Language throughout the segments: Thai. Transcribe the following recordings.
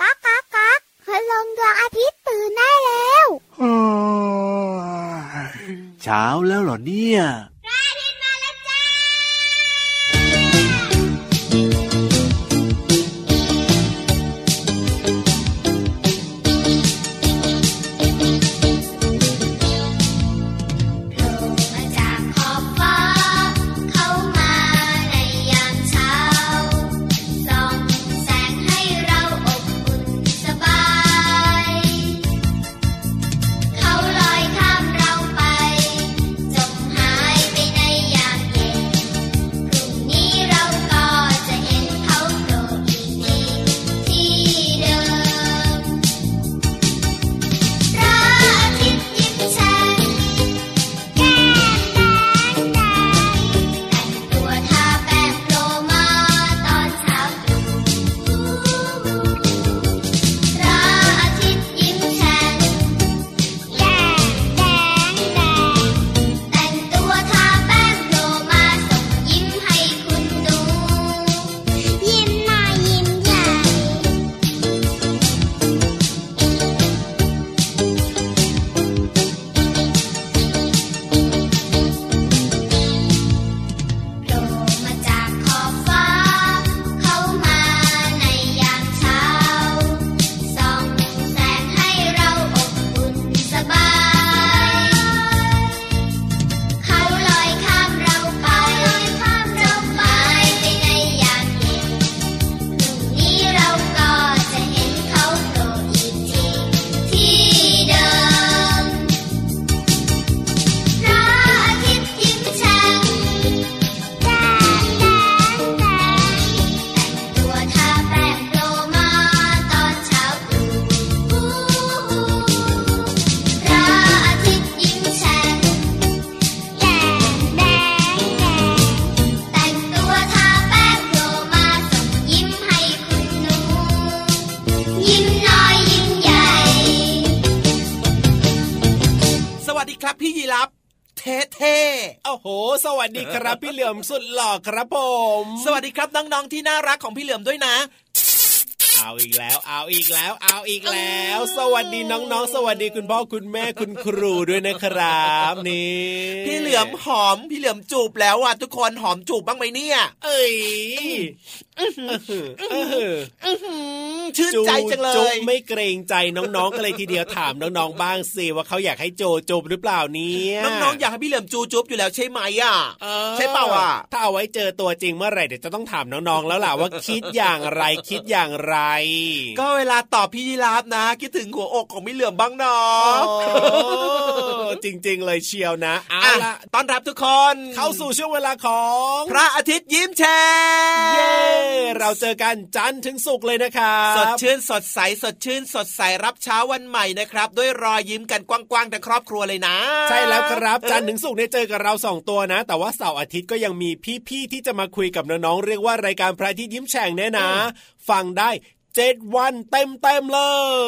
ก๊ากก๊ากก๊ากพลังดวงอาทิตย์ตื่นได้แล้วเช้าแล้วเหรอเนี่ยพระอาทิตย์มาแล้วจ้าสวัสดีครับพี่เหลือมสุดหล่อครับผมสวัสดีครับน้องๆที่น่ารักของพี่เหลือมด้วยนะเอาอีกแล้วเอาอีกแล้วเอาอีกแล้วสวัสดีน้องๆสวัสดีคุณพ่อคุณแม่คุณครูด้วยนะครับนี่พี่เหลือมหอมพี่เหลือมจูบแล้วอ่ะทุกคนหอมจูบบ้างไหมเนี่ยเอ้ยชื่นใจจังเลยจูบไม่เกรงใจน้องๆกันเลยทีเดียวถามน้องๆบ้างสิว่าเขาอยากให้โจจูบหรือเปล่าเนี่ยน้องๆอยากให้พี่เหลือมจูบอยู่แล้วใช่ไหมอ่ะใช่เปล่าอ่ะถ้าเอาไว้เจอตัวจริงเมื่อไหร่เดี๋ยวจะต้องถามน้องๆแล้วล่ะว่าคิดอย่างไรคิดอย่างไรก็เวลาตอบพี่ยีราฟนะคิดถึงหัวอกของพี่เหลือมบ้างเนาะจริงๆเลยเชียวนะเอาล่ะต้อนรับทุกคนเข้าสู่ช่วงเวลาของพระอาทิตย์ยิ้มแฉ่งเย้เราเจอกันจันทร์ถึงศุกร์เลยนะครับสดชื่นสดใสสดชื่นสดใสรับเช้าวันใหม่นะครับด้วยรอยยิ้มกันกว้างๆทั้งครอบครัวเลยนะใช่แล้วครับจันทร์ถึงศุกร์เนี่ยเจอกับเรา2ตัวนะแต่ว่าเสาร์อาทิตย์ก็ยังมีพี่ๆที่จะมาคุยกับน้องๆเรียกว่ารายการพระอาทิตย์ยิ้มแฉ่งเนี่ยนะฟังได้7วันเต็มๆเล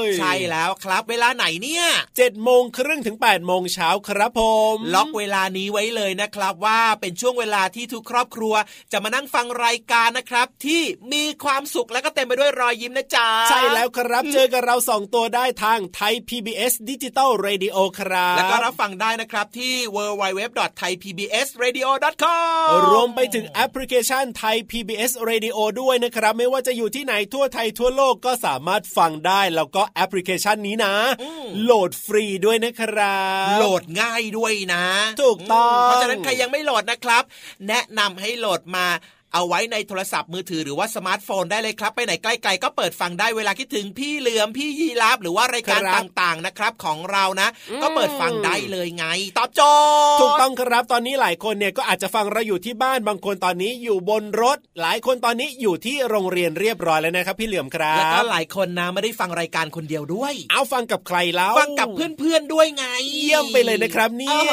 ยใช่แล้วครับเวลาไหนเนี่ย 7:30 น.ถึง 8:00 น.เช้าครับผมล็อกเวลานี้ไว้เลยนะครับว่าเป็นช่วงเวลาที่ทุกครอบครัวจะมานั่งฟังรายการนะครับที่มีความสุขและก็เต็มไปด้วยรอยยิ้มนะจ๊ะใช่แล้วครับเจอกับเรา2ตัวได้ทางไทย PBS Digital Radio ครับแล้วก็รับฟังได้นะครับที่ www.thaipbsradio.com รวมไปถึงแอปพลิเคชัน Thai PBS Radio ด้วยนะครับไม่ว่าจะอยู่ที่ไหนทั่วไทยทั่วโลกก็สามารถฟังได้แล้วก็แอปพลิเคชันนี้นะโหลดฟรีด้วยนะครับโหลดง่ายด้วยนะถูกต้องเพราะฉะนั้นใครยังไม่โหลดนะครับแนะนำให้โหลดมาเอาไว้ในโทรศัพท์มือถือหรือว่าสมาร์ทโฟนได้เลยครับไปไหนใกล้ๆก็เปิดฟังได้เวลาคิดถึงพี่เหลือมพี่ยีราฟหรือว่ารายการต่างๆนะครับของเรานะก็เปิดฟังได้เลยไงตอบโจทย์ถูกต้องครับตอนนี้หลายคนเนี่ยก็อาจจะฟังเราอยู่ที่บ้านบางคนตอนนี้อยู่บนรถหลายคนตอนนี้อยู่ที่โรงเรียนเรียบร้อยแล้วนะครับพี่เหลือมครับแล้วก็หลายคนนะไม่ได้ฟังรายการคนเดียวด้วยเอาฟังกับใครแล้วฟังกับเพื่อนๆด้วยไงเยี่ยมไปเลยนะครับเนี่ย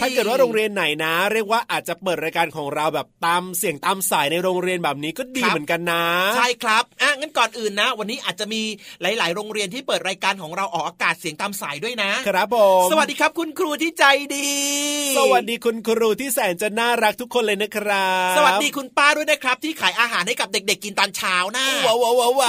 ถ้าเกิดว่าโรงเรียนไหนนะเรียกว่าอาจจะเปิดรายการของเราแบบตามเสียงตาม ามสายในโรงเรียนแบบนี้ก็ดีเหมือนกันนะใช่ครับอ่ะงั้นก่อนอื่นนะวันนี้อาจจะมีหลายๆโรงเรียนที่เปิดรายการของเราออกอากาศเสียงตามสายด้วยนะครับผมสวัสดีครับคุณครูที่ใจดีสวัสดีคุณครูที่แสนจะน่ารักทุกคนเลยนะครับสวัสดีคุณป้าด้วยนะครับที่ขายอาหารให้กับเด็กๆกินตอนเช้านะว้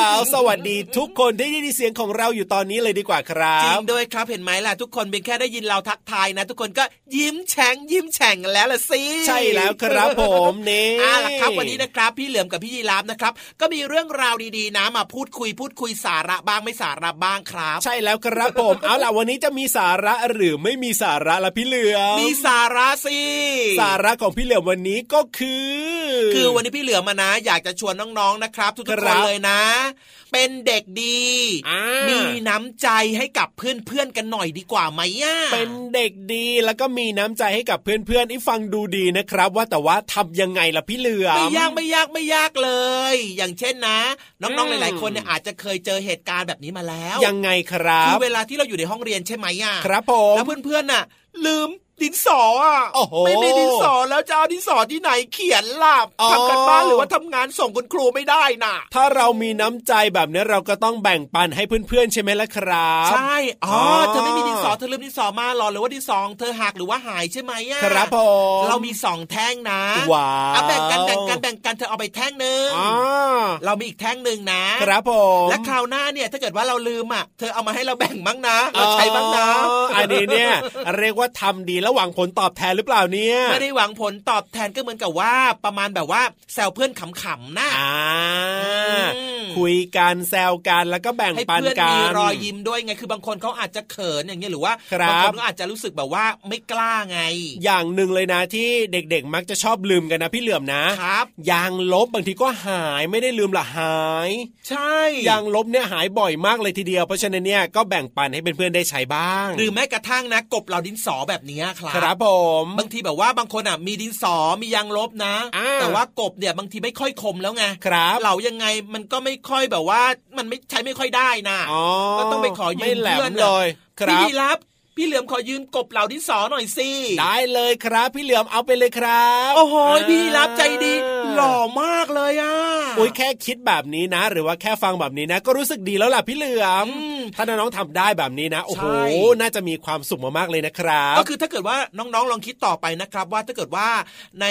าวๆๆสวัสดีทุกคนที่ได้ยินเสียงของเราอยู่ตอนนี้เลยดีกว่าครับจริงด้วยครับเห็นไหมล่ะทุกคนเป็นแค่ได้ยินเราทักทายนะทุกคนก็ยิ้มแฉ่งแล้วล่ะสิใช่แล้วครับผมนี่ล่ะครับวันนี้นะครับพี่เหลือมกับพี่ยีราฟนะครับก็มีเรื่องราวดีๆนะมาพูดคุยสาระบ้างไม่สาระบ้างครับใช่แล้วครับผม เอาล่ะวันนี้จะมีสาระหรือไม่มีสาระล่ะพี่เหลือมมีสาระสิสาระของพี่เหลือมวันนี้ก็คือวันนี้พี่เหลือมนะอยากจะชวนน้องๆนะครับทุกๆคนเลยนะเป็นเด็กดีมีน้ำใจให้กับเพื่อนๆกันหน่อยดีกว่าไหมอ่ะเป็นเด็กดีแล้วก็มีน้ำใจให้กับเพื่อนๆที่ฟังดูดีนะครับว่าแต่ว่าทำยังไงล่ะพี่เหลือมไม่ยากเลยอย่างเช่นนะน้องๆหลายๆคนเนี่ยอาจจะเคยเจอเหตุการณ์แบบนี้มาแล้วยังไงครับคือเวลาที่เราอยู่ในห้องเรียนใช่ไหมอ่ะครับผมแล้วเพื่อนๆน่ะลืมดินสออ่ะไม่มีดินสอแล้วจะเอาดินสอที่ไหนเขียนล่ะทำกันบ้านหรือว่าทำงานส่งคุณครูไม่ได้น่ะถ้าเรามีน้ำใจแบบนี้เราก็ต้องแบ่งปันให้เพื่อนๆใช่ไหมล่ะครับใช่อ๋อเธอไม่มีดินสอเธอลืมดินสอมาหรอหรือว่าดินสอเธอหักหรือว่าหายใช่ไหมอ่ะครับผมเรามี2แท่งนะว้าวแบ่งกันเธอเอาไปแท่งนึงเรามีอีกแท่งนึงนะครับผมและคราวหน้าเนี่ยถ้าเกิดว่าเราลืมอ่ะเธอเอามาให้เราแบ่งบ้างนะเราใช้บ้างนะอันนี้เนี่ยเรียกว่าทำดีแล้วหวังผลตอบแทนหรือเปล่าเนี่ยไม่ได้หวังผลตอบแทนก็เหมือนกับว่าประมาณแบบว่าแซวเพื่อนขำๆนะคุยกันแซวกันแล้วก็แบ่งปันกันมีรอยยิ้มด้วยไงคือบางคนเขาอาจจะเขินอย่างเงี้ยหรือว่าบางคนก็อาจจะรู้สึกแบบว่าไม่กล้าไงอย่างนึงเลยนะที่เด็กๆมักจะชอบลืมกันนะพี่เหลือมนะครับยางลบบางทีก็หายไม่ได้ลืมละหายใช่ยางลบเนี่ยหายบ่อยมากเลยทีเดียวเพราะฉะนั้นเนี่ยก็แบ่งปันให้เพื่อนๆได้ใช้บ้างหรือแม้กระทั่งนะกบเหล่าดินสอแบบนี้ครับผมบางทีแบบว่าบางคนอ่ะมีดินสอมียางลบนะแต่ว่ากบเนี่ยบางทีไม่ค่อยคมแล้วไงครับเหลายังไงมันก็ไม่ค่อยแบบว่ามันไม่ใช้ไม่ค่อยได้นะก็ต้องไปขอยืมเพื่อนเลยพี่ยีราฟพี่เหลือมขอยืมกบเหล่าดินสอหน่อยสิได้เลยครับพี่เหลือมเอาไปเลยครับโอ้โหพี่ยีราฟใจดีหล่อมากเลยอ่ะโอ้ยแค่คิดแบบนี้นะหรือว่าแค่ฟังแบบนี้นะก็รู้สึกดีแล้วล่ะพี่เหลือมถ้าน้องๆทำได้แบบนี้นะโอ้โหน่าจะมีความสุขมากๆเลยนะครับก็คือถ้าเกิดว่าน้องๆลองคิดต่อไปนะครับว่าถ้าเกิดว่าใน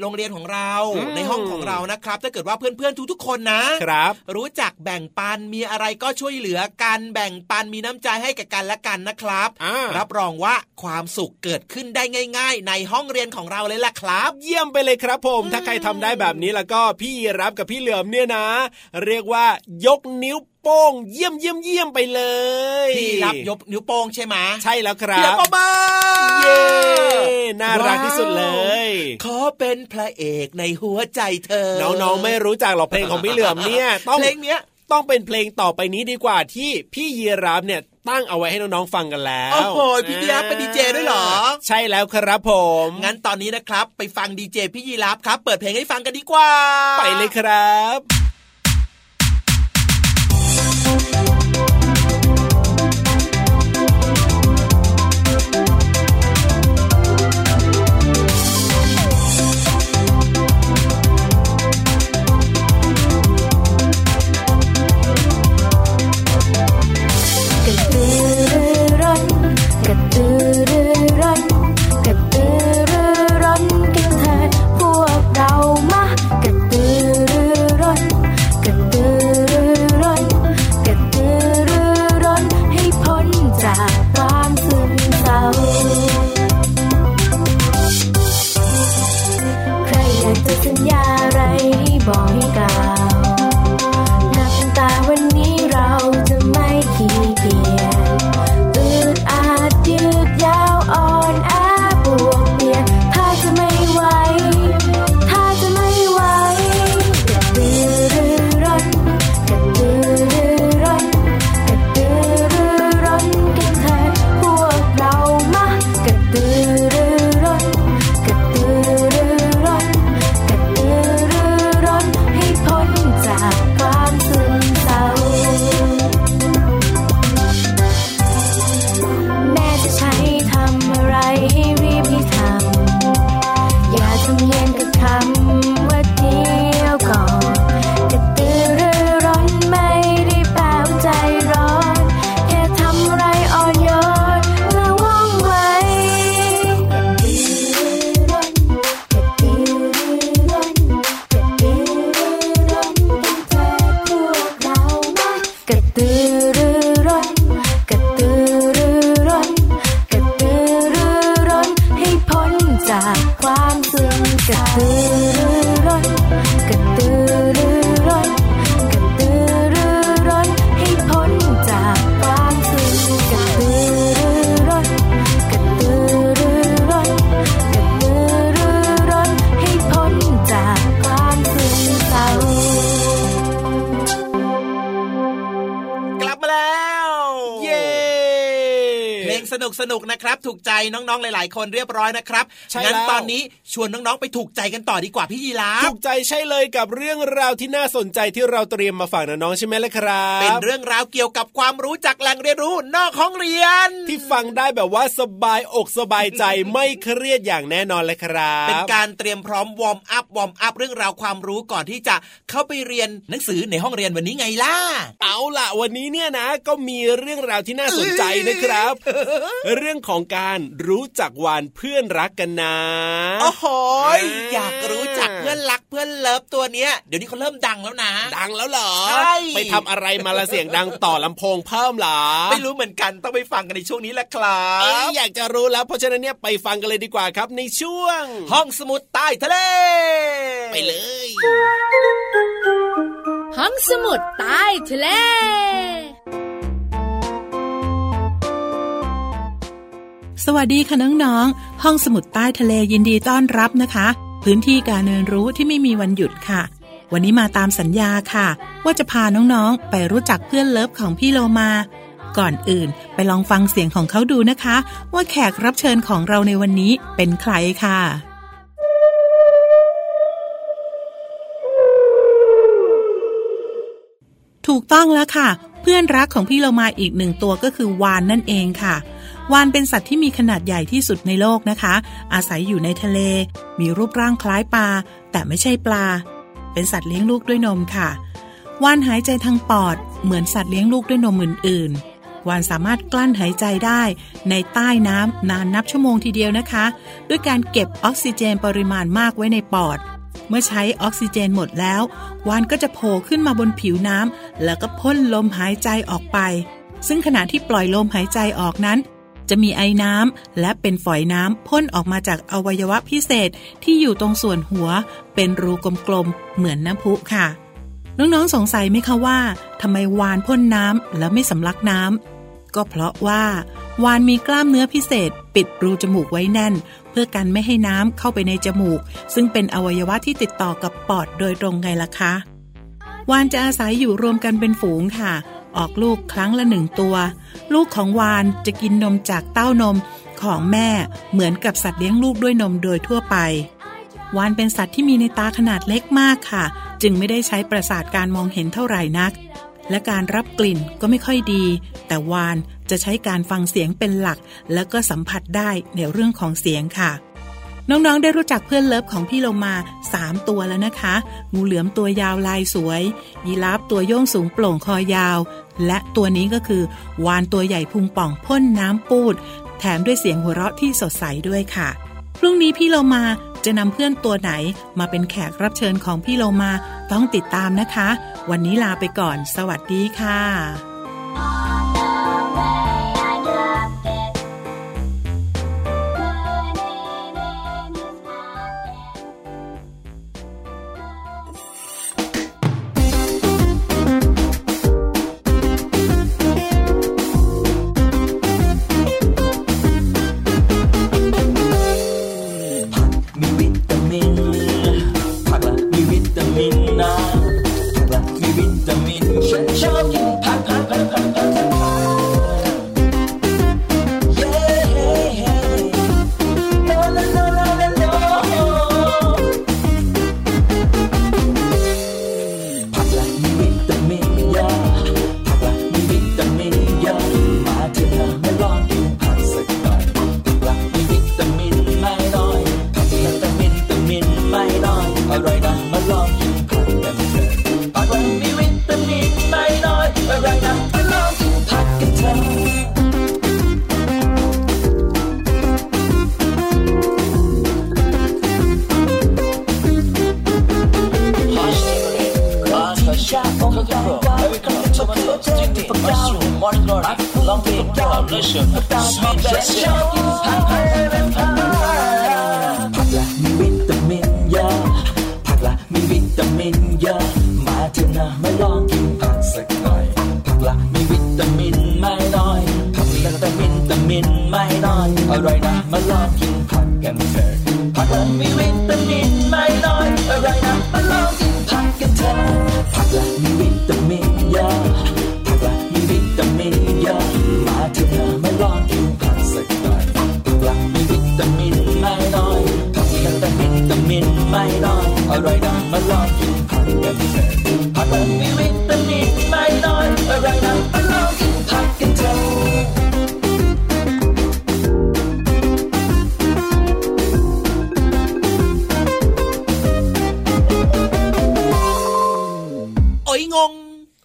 โรงเรียนของเราในห้องของเรานะครับถ้าเกิดว่าเพื่อนๆทุกๆคนนะครับรู้จักแบ่งปันมีอะไรก็ช่วยเหลือกันแบ่งปันมีน้ำใจให้กันและกันนะครับรับรองว่าความสุขเกิดขึ้นได้ง่ายๆในห้องเรียนของเราเลยล่ะครับเยี่ยมไปเลยครับผมถ้าใครทำได้แบบนี้แล้วก็พี่รับกับพี่เหลือมเนี่ยนะเรียกว่ายกนิ้วโป้งเยี่ยมไปเลยพี่รับยกนิ้วโป้งใช่ไหมใช่แล้วครับพี่รับบ้าเย่น่ารักที่สุดเลยขอเป็นพระเอกในหัวใจเธอน้องๆไม่รู้จักหรอกเพลงของพี่เหลือมเนี่ยเพลงเนี้ยต้องเป็นเพลงต่อไปนี้ดีกว่าที่พี่ยีราฟเนี่ยตั้งเอาไว้ให้น้องๆฟังกันแล้วโอ้โหพี่ยีราฟเป็นดีเจด้วยเหรอใช่แล้วครับผมงั้นตอนนี้นะครับไปฟังดีเจพี่ยีราฟครับเปิดเพลงให้ฟังกันดีกว่าไปเลยครับกระตือรือร้นกันเถิดพวกเรามากระตือรือร้น สนุกๆนะครับถูกใจน้องๆหลายๆคนเรียบร้อยนะครับงั้นตอนนี้ชวนน้องๆไปถูกใจกันต่อดีกว่าพี่ยีราฟถูกใจใช่เลยกับเรื่องราวที่น่าสนใจที่เราเตรียมมาฝากน้องๆใช่ไหมล่ะครับเป็นเรื่องราวเกี่ยวกับความรู้จากแหล่งเรียนรู้นอกห้องเรียนที่ฟังได้แบบว่าสบายอกสบายใจ ไม่เครียดอย่างแน่นอนเลยครับเป็นการเตรียมพร้อมวอร์มอัพเรื่องราวความรู้ก่อนที่จะเข้าไปเรียนหนังสือในห้องเรียนวันนี้ไงล่ะเอาล่ะวันนี้เนี่ยนะก็มีเรื่องราวที่น่าสนใจนะครับ เรื่องของการรู้จักวานเพื่อนรักกันนะโอ้โห อยากรู้จักเพื่อนรักเพื่อนเลิฟตัวเนี้ยเดี๋ยวนี้เขาเริ่มดังแล้วนะดังแล้วเหรอใช่ไปทำอะไรมาละเสียงดังต่อลำโพงเพิ่มหรอไม่รู้เหมือนกันต้องไปฟังกันในช่วงนี้แหละครับอยากจะรู้แล้วเพราะฉะนั้นเนี่ยไปฟังกันเลยดีกว่าครับในช่วงห้องสมุดใต้ทะเลไปเลยห้องสมุดใต้ทะเลสวัสดีค่ะน้องๆห้องสมุดใต้ทะเลยินดีต้อนรับนะคะพื้นที่การเรียนรู้ที่ไม่มีวันหยุดค่ะวันนี้มาตามสัญญาค่ะว่าจะพาน้องๆไปรู้จักเพื่อนเลิฟของพี่โลมาก่อนอื่นไปลองฟังเสียงของเขาดูนะคะว่าแขกรับเชิญของเราในวันนี้เป็นใครค่ะถูกต้องแล้วค่ะเพื่อนรักของพี่โลมาอีกหนึ่งตัวก็คือวาฬนั่นเองค่ะวาฬเป็นสัตว์ที่มีขนาดใหญ่ที่สุดในโลกนะคะอาศัยอยู่ในทะเลมีรูปร่างคล้ายปลาแต่ไม่ใช่ปลาเป็นสัตว์เลี้ยงลูกด้วยนมค่ะวาฬหายใจทางปอดเหมือนสัตว์เลี้ยงลูกด้วยนมอื่นๆวาฬสามารถกลั้นหายใจได้ในใต้น้ำนานนับชั่วโมงทีเดียวนะคะด้วยการเก็บออกซิเจนปริมาณมากไว้ในปอดเมื่อใช้ออกซิเจนหมดแล้ววาฬก็จะโผล่ขึ้นมาบนผิวน้ำแล้วก็พ่นลมหายใจออกไปซึ่งขณะที่ปล่อยลมหายใจออกนั้นจะมีไอน้ำและเป็นฝอยน้ำพ่นออกมาจากอวัยวะพิเศษที่อยู่ตรงส่วนหัวเป็นรูกลมๆเหมือนน้ำพุค่ะน้องๆสงสัยไหมคะว่าทำไมวาฬพ่นน้ำแล้วไม่สำลักน้ำก็เพราะว่าวาฬมีกล้ามเนื้อพิเศษปิดรูจมูกไว้แน่นเพื่อกันไม่ให้น้ำเข้าไปในจมูกซึ่งเป็นอวัยวะที่ติดต่อกับปอดโดยตรงไงล่ะคะวาฬจะอาศัยอยู่รวมกันเป็นฝูงค่ะออกลูกครั้งละ1ตัวลูกของวาฬจะกินนมจากเต้านมของแม่เหมือนกับสัตว์เลี้ยงลูกด้วยนมโดยทั่วไปวาฬเป็นสัตว์ที่มีในตาขนาดเล็กมากค่ะจึงไม่ได้ใช้ประสาทการมองเห็นเท่าไหร่นักและการรับกลิ่นก็ไม่ค่อยดีแต่วาฬจะใช้การฟังเสียงเป็นหลักและก็สัมผัสได้ในเรื่องของเสียงค่ะน้องๆได้รู้จักเพื่อนเลิฟของพี่โลมา3ตัวแล้วนะคะงูเหลือมตัวยาวลายสวยยีราฟตัวโย่งสูงโปร่งคอยาวและตัวนี้ก็คือวาฬตัวใหญ่พุงป่องพ่นน้ำปูดแถมด้วยเสียงหัวเราะที่สดใสด้วยค่ะพรุ่งนี้พี่โลมาจะนำเพื่อนตัวไหนมาเป็นแขกรับเชิญของพี่โลมาต้องติดตามนะคะวันนี้ลาไปก่อนสวัสดีค่ะ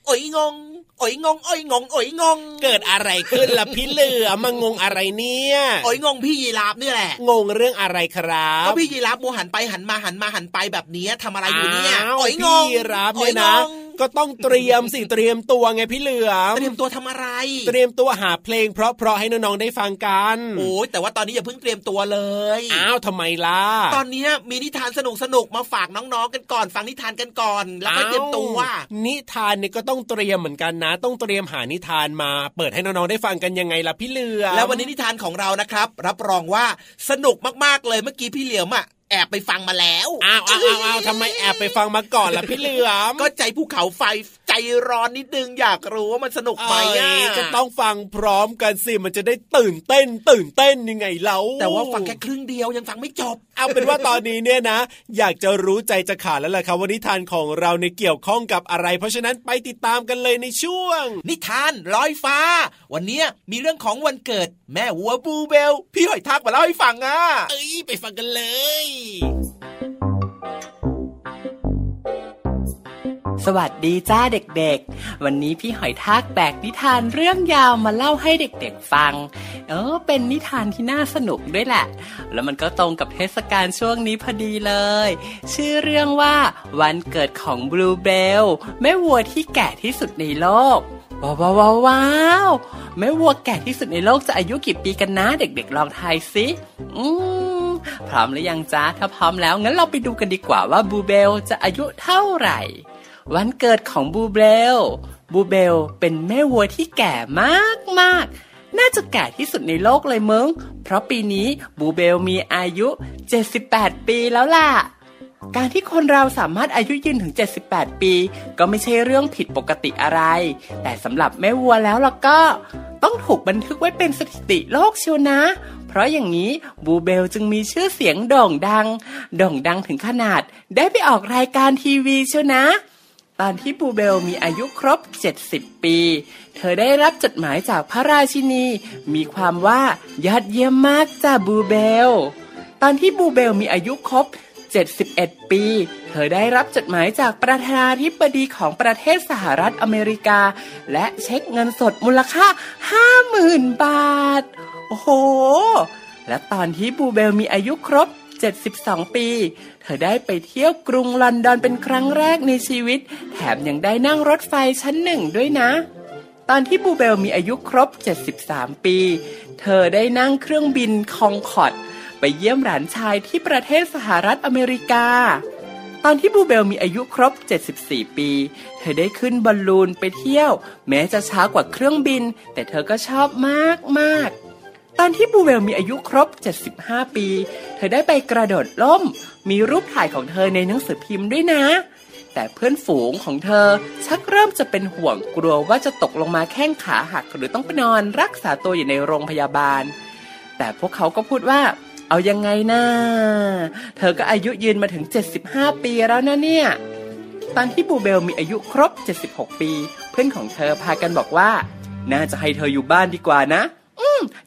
โอยงงโอยงงโอยงงโอยงงเกิดอะไรขึ้นล่ะพี่เหลือมางงอะไรเนี่ยโอยงงพี่ยีราฟนี่แหละงงเรื่องอะไรครับก็พี่ยีราฟโมหันไปหันมาหันมาหันไปแบบนี้ทำอะไรอยู่เนี่ยโอยงงพี่ยีราฟเนี่ยนะก็ต้องเตรียมสิเตรียมตัวไงพี่เหลือเตรียมตัวทำอะไรเตรียมตัวหาเพลงเพราะให้น้องๆได้ฟังกันโอ้ยแต่ว่าตอนนี้อย่าเพิ่งเตรียมตัวเลยอ้าวทำไมล่ะตอนนี้มีนิทานสนุกๆมาฝากน้องๆกันก่อนฟังนิทานกันก่อนแล้วก็เตรียมตัวนิทานเนี่ยก็ต้องเตรียมเหมือนกันนะต้องเตรียมหานิทานมาเปิดให้น้องๆได้ฟังกันยังไงล่ะพี่เหลือแล้ววันนี้นิทานของเรานะครับรับรองว่าสนุกมากๆเลยเมื่อกี้พี่เหลือมแอบไปฟังมาแล้วอ้าวทำไมแอบไปฟังมาก่อนล่ะพี่เหลือมก็ใจภูเขาไฟใจร้อนนิดนึงอยากรู้ว่ามันสนุกไหมก็ต้องฟังพร้อมกันสิมันจะได้ตื่นเต้นยังไงเล่าแต่ว่าฟังแค่ครึ่งเดียวยังฟังไม่จบเอาเป็นว่าตอนนี้เนี่ยนะอยากจะรู้ใจจะขาดแล้วล่ะครับว่านิทานของเราในเกี่ยวข้องกับอะไรเพราะฉะนั้นไปติดตามกันเลยในช่วงนิทานลอยฟ้าวันนี้มีเรื่องของวันเกิดแม่วัวบูเบลพี่หอยทากมาเล่าให้ฟังอ่ะเอ้ยไปฟังกันเลยสวัสดีจ้าเด็กๆวันนี้พี่หอยทากแบกนิทานเรื่องยาวมาเล่าให้เด็กๆฟังเป็นนิทานที่น่าสนุกด้วยแหละแล้วมันก็ตรงกับเทศกาลช่วงนี้พอดีเลยชื่อเรื่องว่าวันเกิดของบลูเบลแม่วัวที่แก่ที่สุดในโลกว้าวแม่วัวแก่ที่สุดในโลกจะอายุกี่ปีกันนะเด็กๆลองทายสิพร้อมหรือยังจ้าถ้าพร้อมแล้วงั้นเราไปดูกันดีกว่าว่าบลูเบลจะอายุเท่าไหร่วันเกิดของบลูเบลเป็นแม่วัวที่แก่มากๆน่าจะแก่ที่สุดในโลกเลยมึงเพราะปีนี้บลูเบลมีอายุ78ปีแล้วล่ะการที่คนเราสามารถอายุยืนถึง78ปีก็ไม่ใช่เรื่องผิดปกติอะไรแต่สำหรับแม่วัวแล้วล่ะก็ต้องถูกบันทึกไว้เป็นสถิติโลกเชียวนะเพราะอย่างนี้บลูเบลจึงมีชื่อเสียงโด่งดังถึงขนาดได้ไปออกรายการทีวีเชียวนะตอนที่บลูเบลมีอายุครบ70ปีเธอได้รับจดหมายจากพระราชินีมีความว่ายอดเยี่ยมมากจ้ะบลูเบลตอนที่บลูเบลมีอายุครบ71ปีเธอได้รับจดหมายจากประธานาธิบดีของประเทศสหรัฐอเมริกาและเช็คเงินสดมูลค่า 50,000 บาทโอ้โหและตอนที่บลูเบลมีอายุครบ72ปีเธอได้ไปเที่ยวกรุงลอนดอนเป็นครั้งแรกในชีวิตแถมยังได้นั่งรถไฟชั้น1ด้วยนะตอนที่บลูเบลมีอายุครบ73ปีเธอได้นั่งเครื่องบินคองคอร์ดไปเยี่ยมหลานชายที่ประเทศสหรัฐอเมริกาตอนที่บลูเบลมีอายุครบ74ปีเธอได้ขึ้นบอลลูนไปเที่ยวแม้จะช้ากว่าเครื่องบินแต่เธอก็ชอบมากๆตอนที่บลูเบลมีอายุครบ75ปีเธอได้ไปกระโดดร่มมีรูปถ่ายของเธอในหนังสือพิมพ์ด้วยนะแต่เพื่อนฝูงของเธอชักเริ่มจะเป็นห่วงกลัวว่าจะตกลงมาแข้งขาหักหรือต้องไปนอนรักษาตัวอยู่ในโรงพยาบาลแต่พวกเขาก็พูดว่าเอายังไงนะเธอก็อายุยืนมาถึง75ปีแล้วนะเนี่ยตอนที่บลูเบลมีอายุครบ76ปีเพื่อนของเธอพากันบอกว่าน่าจะให้เธออยู่บ้านดีกว่านะ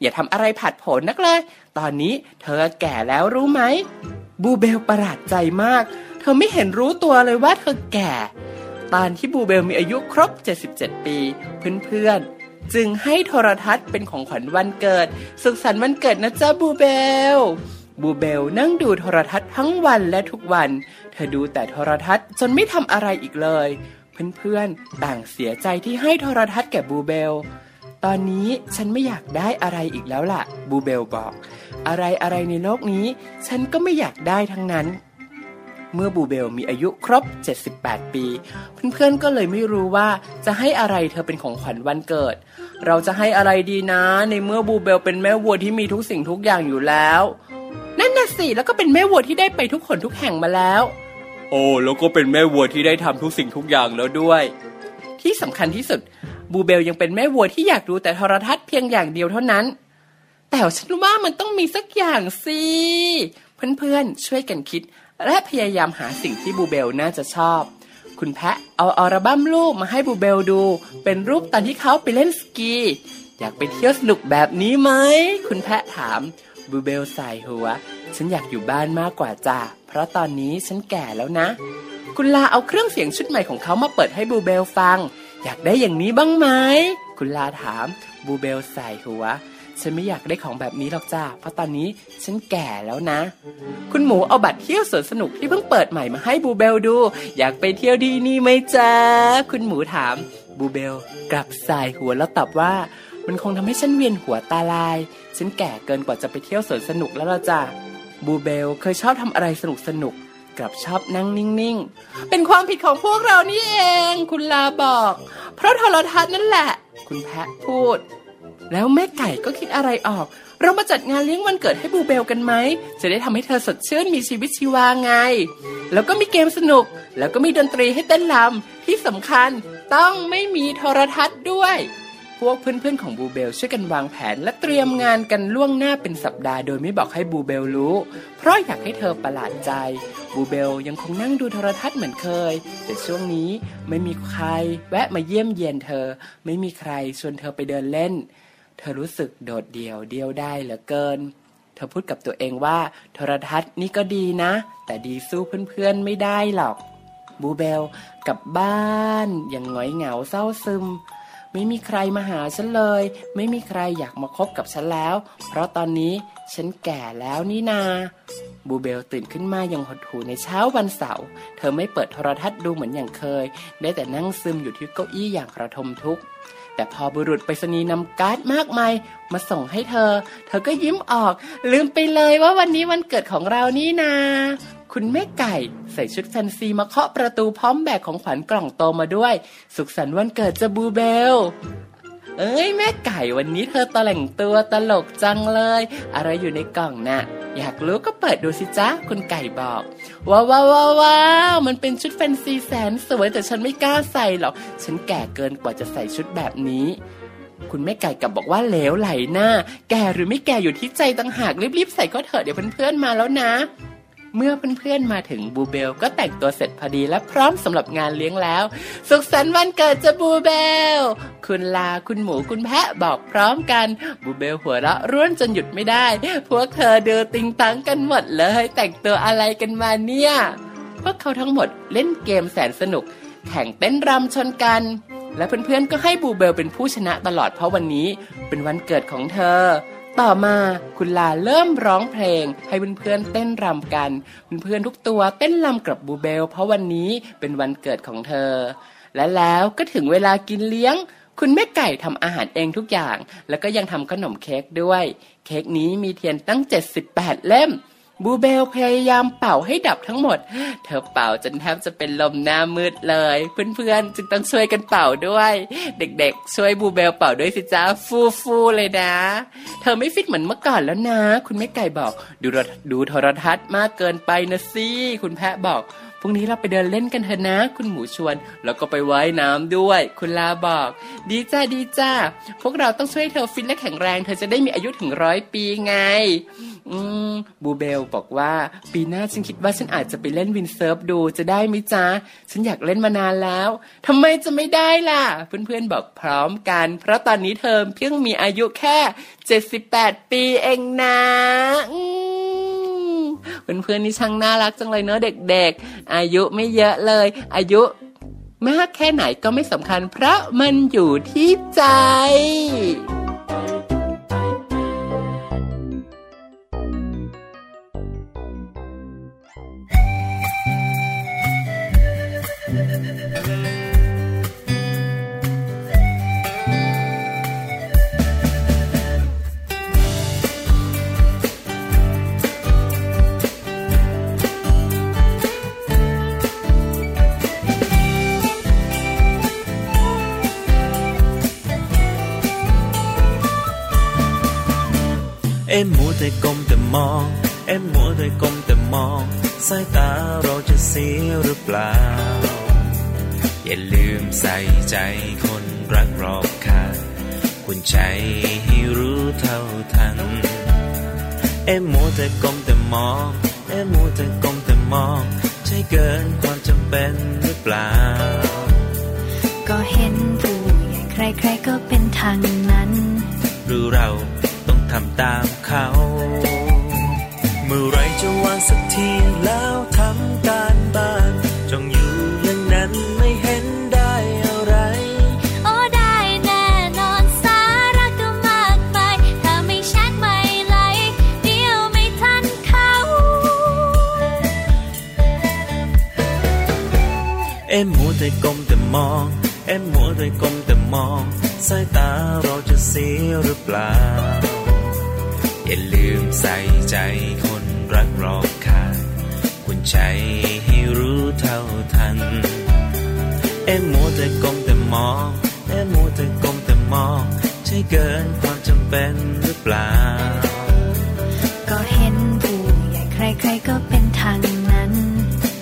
อย่าทำอะไรผาดโผนนักเลยตอนนี้เธอแก่แล้วรู้ไหมบลูเบลประหลาดใจมากเธอไม่เห็นรู้ตัวเลยว่าเธอแก่ตอนที่บลูเบลมีอายุครบ77ปีเพื่อนๆจึงให้โทรทัศน์เป็นของขวัญวันเกิดสุขสันต์วันเกิดนะจ๊ะบลูเบลบลูเบลนั่งดูโทรทัศน์ทั้งวันและทุกวันเธอดูแต่โทรทัศน์จนไม่ทำอะไรอีกเลยเพื่อนๆต่างเสียใจที่ให้โทรทัศน์แก่บลูเบลตอนนี้ฉันไม่อยากได้อะไรอีกแล้วล่ะบลูเบลบอกอะไรในโลกนี้ฉันก็ไม่อยากได้ทั้งนั้นเมื่อบลูเบลมีอายุครบ78ปีเพื่อนๆก็เลยไม่รู้ว่าจะให้อะไรเธอเป็นของขวัญวันเกิดเราจะให้อะไรดีนะในเมื่อบลูเบลเป็นแม่วัวที่มีทุกสิ่งทุกอย่างอยู่แล้วนั่นน่ะสิแล้วก็เป็นแม่วัวที่ได้ไปทุกคนทุกแห่งมาแล้วโอ้แล้วก็เป็นแม่วัวที่ได้ทำทุกสิ่งทุกอย่างแล้วด้วยที่สำคัญที่สุดบลูเบลยังเป็นแม่วัวที่อยากดูแต่โทรทัศน์เพียงอย่างเดียวเท่านั้นแต่ฉันว่ามันต้องมีสักอย่างสิเพื่อนๆช่วยกันคิดและพยายามหาสิ่งที่บลูเบลน่าจะชอบคุณแพะเอาอัลบั้มรูปมาให้บลูเบลดูเป็นรูปตอนที่เขาไปเล่นสกีอยากไปเที่ยวสนุกแบบนี้ไหมคุณแพะถามบลูเบลส่ายหัวฉันอยากอยู่บ้านมากกว่าจ้ะเพราะตอนนี้ฉันแก่แล้วนะคุณลาเอาเครื่องเสียงชุดใหม่ของเขามาเปิดให้บลูเบลฟัง อยากได้อย่างนี้บ้างไหมคุณลาถามบูเบลใส่หัวฉันไม่อยากได้ของแบบนี้หรอกจ้าเพราะตอนนี้ฉันแก่แล้วนะคุณหมูเอาบัตรเที่ยวสวนสนุกที่เพิ่งเปิดใหม่มาให้บูเบลดูอยากไปเที่ยวที่นี่ไหมจ้าคุณหมูถามบูเบลกลับใส่หัวแล้วตอบว่ามันคงทำให้ฉันเวียนหัวตาลายฉันแก่เกินกว่าจะไปเที่ยวสวนสนุกแล้วล่ะจ้าบูเบลเคยชอบทำอะไรสนุกสนุกกลับชอบนั่งนิ่งๆเป็นความผิดของพวกเรานี่เองคุณลาบอกเพราะโทรทัศน์นั่นแหละคุณแพะพูดแล้วแม่ไก่ก็คิดอะไรออกเรามาจัดงานเลี้ยงวันเกิดให้บูเบลกันไหมจะได้ทำให้เธอสดชื่นมีชีวิตชีวาไงแล้วก็มีเกมสนุกแล้วก็มีดนตรีให้เต้นรำที่สำคัญต้องไม่มีโทรทัศน์ด้วยพวกเพื่อนๆของบูเบลช่วยกันวางแผนและเตรียมงานกันล่วงหน้าเป็นสัปดาห์โดยไม่บอกให้บูเบลรู้เพราะอยากให้เธอประหลาดใจบูเบลยังคงนั่งดูโทรทัศน์เหมือนเคยแต่ช่วงนี้ไม่มีใครแวะมาเยี่ยมเยียนเธอไม่มีใครชวนเธอไปเดินเล่นเธอรู้สึกโดดเดี่ยวเดียวดายเหลือเกินเธอพูดกับตัวเองว่าโทรทัศน์นี่ก็ดีนะแต่ดีสู้เพื่อนๆไม่ได้หรอกบูเบลกลับบ้านอย่างหงอยเหงาเศร้าซึมไม่มีใครมาหาฉันเลยไม่มีใครอยากมาคบกับฉันแล้วเพราะตอนนี้ฉันแก่แล้วนี่นาบูเบลตื่นขึ้นมาอย่างหดหู่ในเช้าวันเสาร์เธอไม่เปิดโทรทัศน์ดูเหมือนอย่างเคยได้แต่นั่งซึมอยู่ที่เก้าอี้อย่างระทมทุกข์แต่พอบุรุษไปรษณีย์นำการ์ดมากมายมาส่งให้เธอเธอก็ยิ้มออกลืมไปเลยว่าวันนี้วันเกิดของเรานี่นาคุณแม่ไก่ใส่ชุดแฟนซีมาเคาะประตูพร้อมแบกของขวัญกล่องโตมาด้วยสุขสันต์วันเกิดจ้าบูเบลเอ้ยแม่ไก่วันนี้เธอตะแหล่งตัวตลกจังเลยอะไรอยู่ในกล่องน่ะอยากรู้ก็เปิดดูสิจ๊ะคุณไก่บอกว้าวมันเป็นชุดแฟนซีแสนสวยแต่ฉันไม่กล้าใส่หรอกฉันแก่เกินกว่าจะใส่ชุดแบบนี้คุณแม่ไก่กลับบอกว่าเหลวไหลหน้าแก่หรือไม่แก่อยู่ที่ใจต่างหากรีบๆใส่ก็เถอะเดี๋ยวเพื่อนๆมาแล้วนะเมื่อเพื่อนๆมาถึงบูเบลก็แต่งตัวเสร็จพอดีและพร้อมสำหรับงานเลี้ยงแล้วสุขสันต์วันเกิดจ้ะบูเบลคุณลาคุณหมูคุณแพะบอกพร้อมกันบูเบลหัวเราะร่วนจนหยุดไม่ได้พวกเธอเดือดติงตังกันหมดเลยแต่งตัวอะไรกันมาเนี่ยพวกเขาทั้งหมดเล่นเกมแสนสนุกแข่งเต้นรำชนกันและเพื่อนๆก็ให้บูเบลเป็นผู้ชนะตลอดเพราะวันนี้เป็นวันเกิดของเธอต่อมาคุณลาเริ่มร้องเพลงให้เพื่อนๆเต้นรำกันเพื่อนๆทุกตัวเต้นรำกับบูเบลเพราะวันนี้เป็นวันเกิดของเธอและแล้วก็ถึงเวลากินเลี้ยงคุณแม่ไก่ทำอาหารเองทุกอย่างแล้วก็ยังทำขนมเค้กด้วยเค้กนี้มีเทียนตั้ง78เล่มบูเบลพยายามเป่าให้ดับทั้งหมดเธอเป่าจนแทบจะเป็นลมหน้ามืดเลยเพื่อนๆจึงต้องช่วยกันเป่าด้วยเด็กๆช่วยบูเบลเป่าด้วยสิจ้าฟูๆเลยนะเธอไม่ฟิตเหมือนเมื่อก่อนแล้วนะคุณแม่ไก่บอกดูโทรทัศน์มากเกินไปนะสิคุณแพะบอกพรุ่งนี้เราไปเดินเล่นกันเถอะนะคุณหมูชวนแล้วก็ไปว่ายน้ำด้วยคุณลาบอกดีจ้าพวกเราต้องช่วยเธอฟิตและแข็งแรงเธอจะได้มีอายุถึง100 ปีไงบูเบลบอกว่าปีหน้าฉันคิดว่าฉันอาจจะไปเล่นวินเซิร์ฟดูจะได้ไหมจ๊ะฉันอยากเล่นมานานแล้วทำไมจะไม่ได้ล่ะเพื่อนๆบอกพร้อมกันเพราะตอนนี้เธอเพิ่งมีอายุแค่78 ปีเองนะเพื่อนๆนี่ช่างน่ารักจังเลยเนอะเด็กๆอายุไม่เยอะเลยอายุมากแค่ไหนก็ไม่สำคัญเพราะมันอยู่ที่ใจมัวแต่ก้มแต่มองมัวแต่ก้มแต่มองสายตาเราจะเสียหรือเปล่าอย่าลืมใส่ใจคนรักรอบข้างคุณใจให้รู้เท่าทันมัวแต่ก้มแต่มองมัวแต่ก้มแต่มองใช่เกินความจำเป็นหรือเปล่าก็เห็นผู้ใหญ่ใครๆก็เป็นทางนั้นหรือเราทำตามเขาเมื่อไรจะวางสักทีแล้วทำการบ้านจ้องอยู่อย่างนั้นไม่เห็นได้อะไร ได้ก้มแต่มองแอบมัวได้ก้มแต่มองสายตาเราจะเสียหรือเปล่าอย่าลืมใส่ใจคนรักรอบข้างควรใช้ให้รู้เท่าทันแอบมัวแต่ก้มแต่มองแอบมัวแต่ก้มแต่มองใช่เกินความจำเป็นหรือเปล่าก็เห็นผู้ใหญ่ใครๆก็เป็นทางนั้น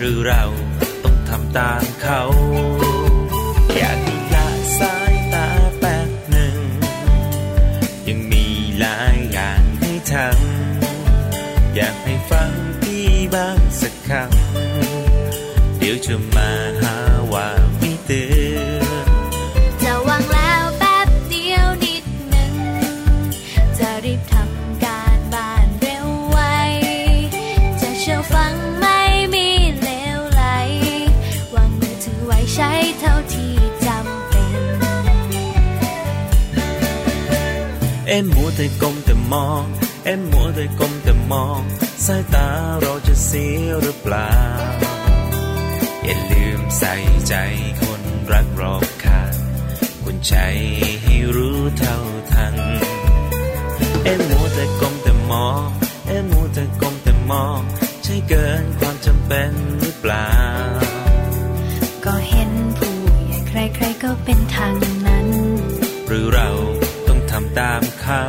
หรือเราต้องทำตามเขาอย่าดูละสายตาแป๊บหนึ่งยังมีหลายอย่างให้ทำอยากให้ฟังพี่บ้างสักคำเดี๋ยวจะมาหาว่าไม่เตือนจะวางแล้วแป๊บเดียวนิดหนึ่งจะรีบทำการบ้านเร็วไวจะเชื่อฟังไม่มีเลวไหลวางมือถือไว้ใช้เท่าที่จำเป็นเอ็มมัวแต่ก้มแต่มองเอ็มมัวแต่ก้มแต่มองสายตาเราจะเสียหรือเปล่าอย่าลืมใส่ใจคนรักรอบข้างควรใช้ให้รู้เท่าทันเอ็มมัวแต่ก้มแต่มองเอ็มมัวแต่ก้มแต่มองใช่เกินความจำเป็นหรือเปล่าก็เห็นผู้ใหญ่ใครๆก็เป็นทางนั้นหรือเราต้องทำตามเขา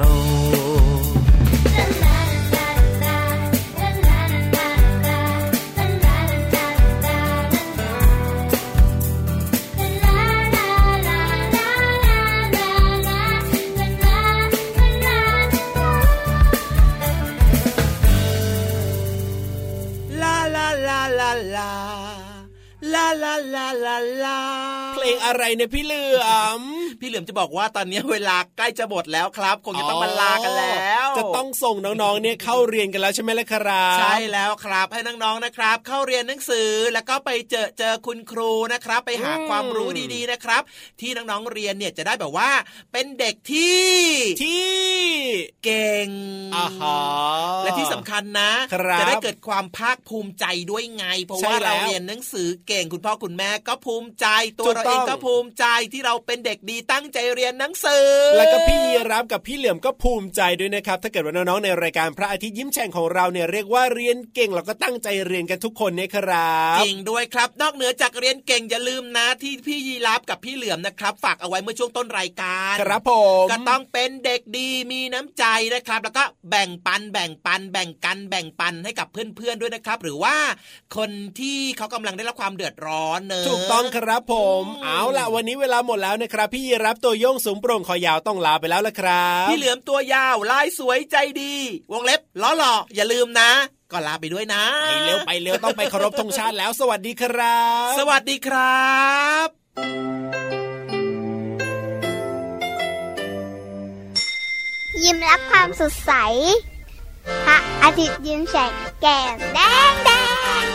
เพลงอะไรเนี่ยพี่เหลือมจะบอกว่าตอนนี้เวลาใกล้จะหมดแล้วครับคงจะต้องมาลากันแล้วจะต้องส่งน้องๆเนี่ยเข้าเรียนกันแล้วใช่ไหมล่ะครับใช่แล้วครับให้น้องๆนะครับเข้าเรียนหนังสือแล้วก็ไปเจอคุณครูนะครับไปหาความรู้ดีๆนะครับที่น้องๆเรียนเนี่ยจะได้แบบว่าเป็นเด็กที่เก่งและที่สำคัญนะจะได้เกิดความภาคภูมิใจด้วยไงเพราะว่าเราเรียนหนังสือเก่งคุณพ่อคุณแม่ก็ภูมิใจตัวเราเองก็ภูมิใจที่เราเป็นเด็กดีตั้งใจเรียนหนังสือแล้วก็พี่รับกับพี่เหลี่ยมก็ภูมิใจด้วยนะครับถ้าเกิดว่าน้องๆในรายการพระอาทิตย์ยิ้มแฉ่งของเราเนี่ยเรียกว่าเรียนเก่งเราก็ตั้งใจเรียนกันทุกคนนะครับจริงด้วยครับนอกเหนือจากเรียนเก่งอย่าลืมนะที่พี่ยีรับกับพี่เหลี่ยมนะครับฝากเอาไว้เมื่อช่วงต้นรายการครับผมก็ต้องเป็นเด็กดีมีน้ำใจนะครับแล้วก็แบ่งปันให้กับเพื่อนๆด้วยนะครับหรือว่าคนที่เขากำลังได้รับความเดือดร้อนเนอะถูกต้องครับผมเอาล่ะวันนี้เวลาหมดแล้วนะครับพี่รับตัวโยงสูงโปร่งคอยาวต้องลาไปแล้วล่ะครับพี่เหลือมตัวยาวลายสวยใจดีวงเล็บล้อหล่ออย่าลืมนะก็ลาไปด้วยนะไปเร็วต้องไปเคารพธงชาติแล้วสวัสดีครับสวัสดีครับยิ้มรับความสดใสพระอาทิตย์ยิ้มแฉกแก้มแดงแดง